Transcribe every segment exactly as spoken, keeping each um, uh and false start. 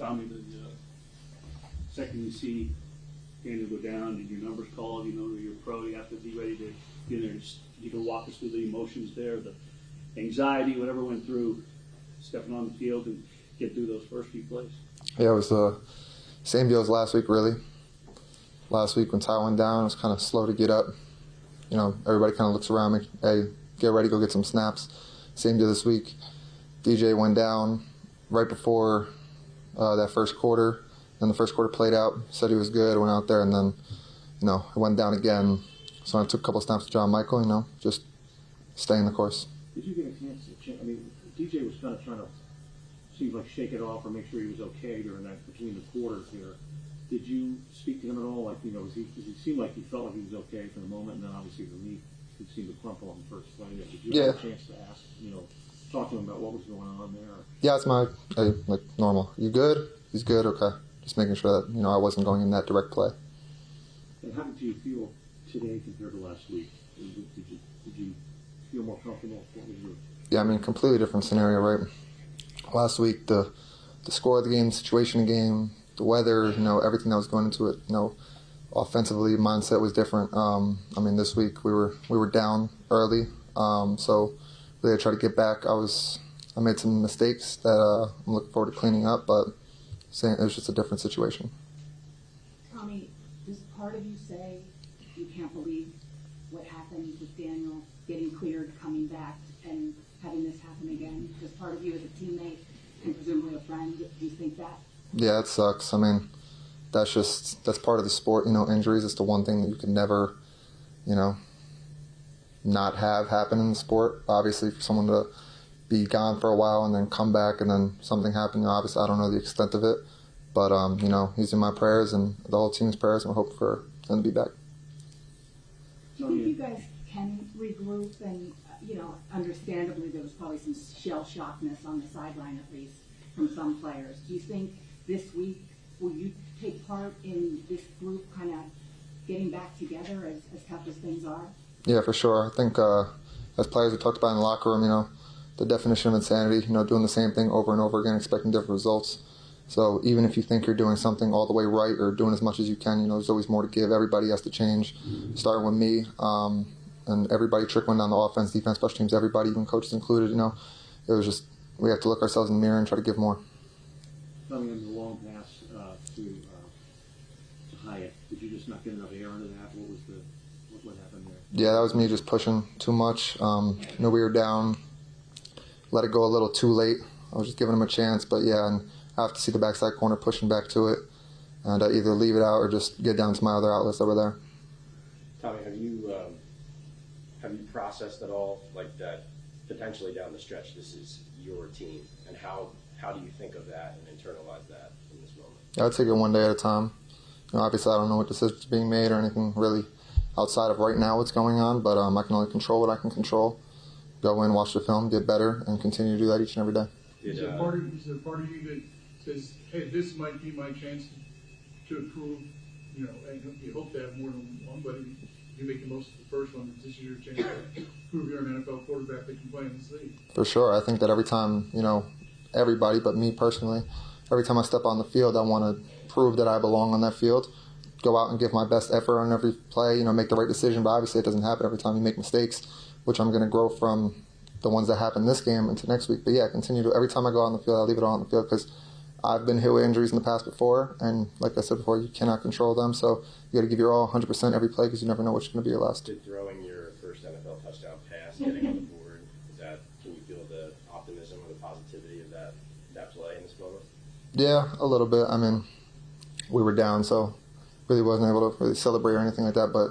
Tommy, the uh, second you see Daniel go down and your number's called, you know you're a pro, you have to be ready to, you know, you can walk us through the emotions there, the anxiety, whatever went through, stepping on the field and get through those first few plays. Yeah, it was the uh, same deal as last week, really. Last week when Ty went down, it was kind of slow to get up. You know, everybody kind of looks around me, hey, get ready, go get some snaps. Same deal this week. D J went down right before uh, that first quarter, and the first quarter played out, said he was good, went out there, and then, you know, it went down again. So I took a couple snaps to John Michael, you know, just staying the course. Did you get a chance to change? I mean, D J was kind of trying to, seems like, shake it off or make sure he was okay during that, between the quarters here. Did you speak to him at all? Like, you know, was he, does he seem like he felt like he was okay for the moment, and then obviously the knee could seem to crumple on the first play. Did you yeah. have a chance to ask, you know, talk to him about what was going on there? Yeah, it's my, hey, like, normal. You good? He's good, okay. Just making sure that, you know, I wasn't going in that direct play. And how did you feel today compared to last week? Did you, did you feel more comfortable? What was your... Yeah, I mean, completely different scenario, right? Last week, the, the score of the game, the situation of the game, the weather, you know, everything that was going into it, you know, offensively, mindset was different. Um, I mean, this week we were we were down early, um, so really I tried to get back. I was I made some mistakes that uh, I'm looking forward to cleaning up, but it was just a different situation. Tommy, does part of you say you can't believe what happened with Daniel getting cleared, coming back, and having this happen again? Does part of you as a teammate and presumably a friend, do you think that? Yeah, it sucks. I mean, that's just, that's part of the sport, you know, injuries. It's the one thing that you can never, you know, not have happen in the sport. Obviously, for someone to be gone for a while and then come back and then something happened, you know, obviously I don't know the extent of it. But, um, you know, he's in my prayers and the whole team's prayers, and I hope for him to be back. Do you think you guys can regroup? And, you know, understandably there was probably some shell-shockness on the sideline, at least, from some players. Do you think... this week, will you take part in this group kind of getting back together, as, as tough as things are? Yeah, for sure. I think uh, as players, we talked about in the locker room, you know, the definition of insanity, you know, doing the same thing over and over again, expecting different results. So even if you think you're doing something all the way right or doing as much as you can, you know, there's always more to give. Everybody has to change, starting with me, um, and everybody trickling down the offense, defense, special teams, everybody, even coaches included, you know. It was just, we have to look ourselves in the mirror and try to give more. Coming in the long pass uh, to, uh, to Hyatt, did you just not get enough air into that? What was the what, what happened there? Yeah, that was me just pushing too much. Um, you know, we were down, let it go a little too late. I was just giving him a chance, but yeah, and I have to see the backside corner pushing back to it, and I either leave it out or just get down to my other outlets over there. Tommy, have you um, have you processed at all like that? Potentially down the stretch, this is your team, and how. How do you think of that and internalize that in this moment? Yeah, I take it one day at a time. You know, obviously, I don't know what decisions are being made or anything really outside of right now what's going on, but um, I can only control what I can control. Go in, watch the film, get better, and continue to do that each and every day. Is, yeah. there, part of, is there part of you that says, hey, this might be my chance to improve, you know, and you hope to have more than one, but if you make the most of the first one, this is your chance to prove you're an N F L quarterback that can play in this league? For sure. I think that every time, you know, everybody, but me personally, every time I step on the field, I want to prove that I belong on that field, go out and give my best effort on every play, you know, make the right decision, but obviously it doesn't happen every time. You make mistakes, which I'm going to grow from the ones that happen this game into next week. But yeah, continue to, every time I go out on the field, I leave it all on the field, because I've been hit with injuries in the past before, and like I said before, you cannot control them, so you got to give your all one hundred percent every play, because you never know what's going to be your last. Did throwing your first N F L touchdown pass, getting on the board, is that, can you feel the optimism or the positivity of that, that play in this moment? Yeah, a little bit. I mean, we were down, so really wasn't able to really celebrate or anything like that. But,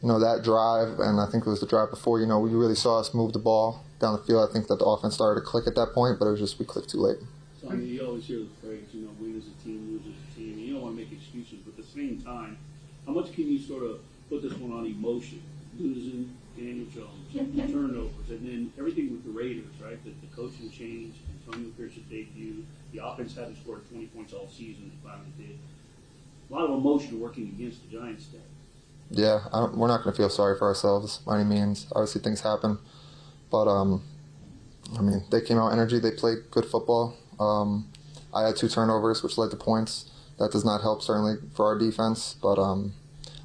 you know, that drive, and I think it was the drive before, you know, we really saw us move the ball down the field. I think that the offense started to click at that point, but it was just we clicked too late. So, I mean, you always hear the phrase, you know, win as a team, lose as a team. You don't want to make excuses, but at the same time, how much can you sort of put this one on emotion? Losing Daniel Jones, turnovers, and then everything with the Raiders, right? The, the coaching change, Antonio Pierce's debut, the offense hadn't scored twenty points all season, they finally did. A lot of emotion working against the Giants today. Yeah, I don't, we're not going to feel sorry for ourselves by any means. Obviously, things happen, but um, I mean, they came out energy, they played good football. Um, I had two turnovers, which led to points. That does not help, certainly, for our defense. But um,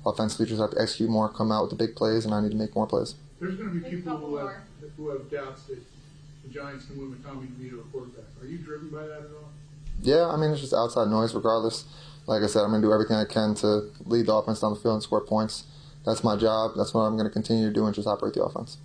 offensively, just have to execute more, come out with the big plays, and I need to make more plays. There's going to be people who have, who have doubts that the Giants can win with Tommy DeVito at quarterback. Are you driven by that at all? Yeah, I mean, it's just outside noise regardless. Like I said, I'm going to do everything I can to lead the offense down the field and score points. That's my job. That's what I'm going to continue to do and just operate the offense.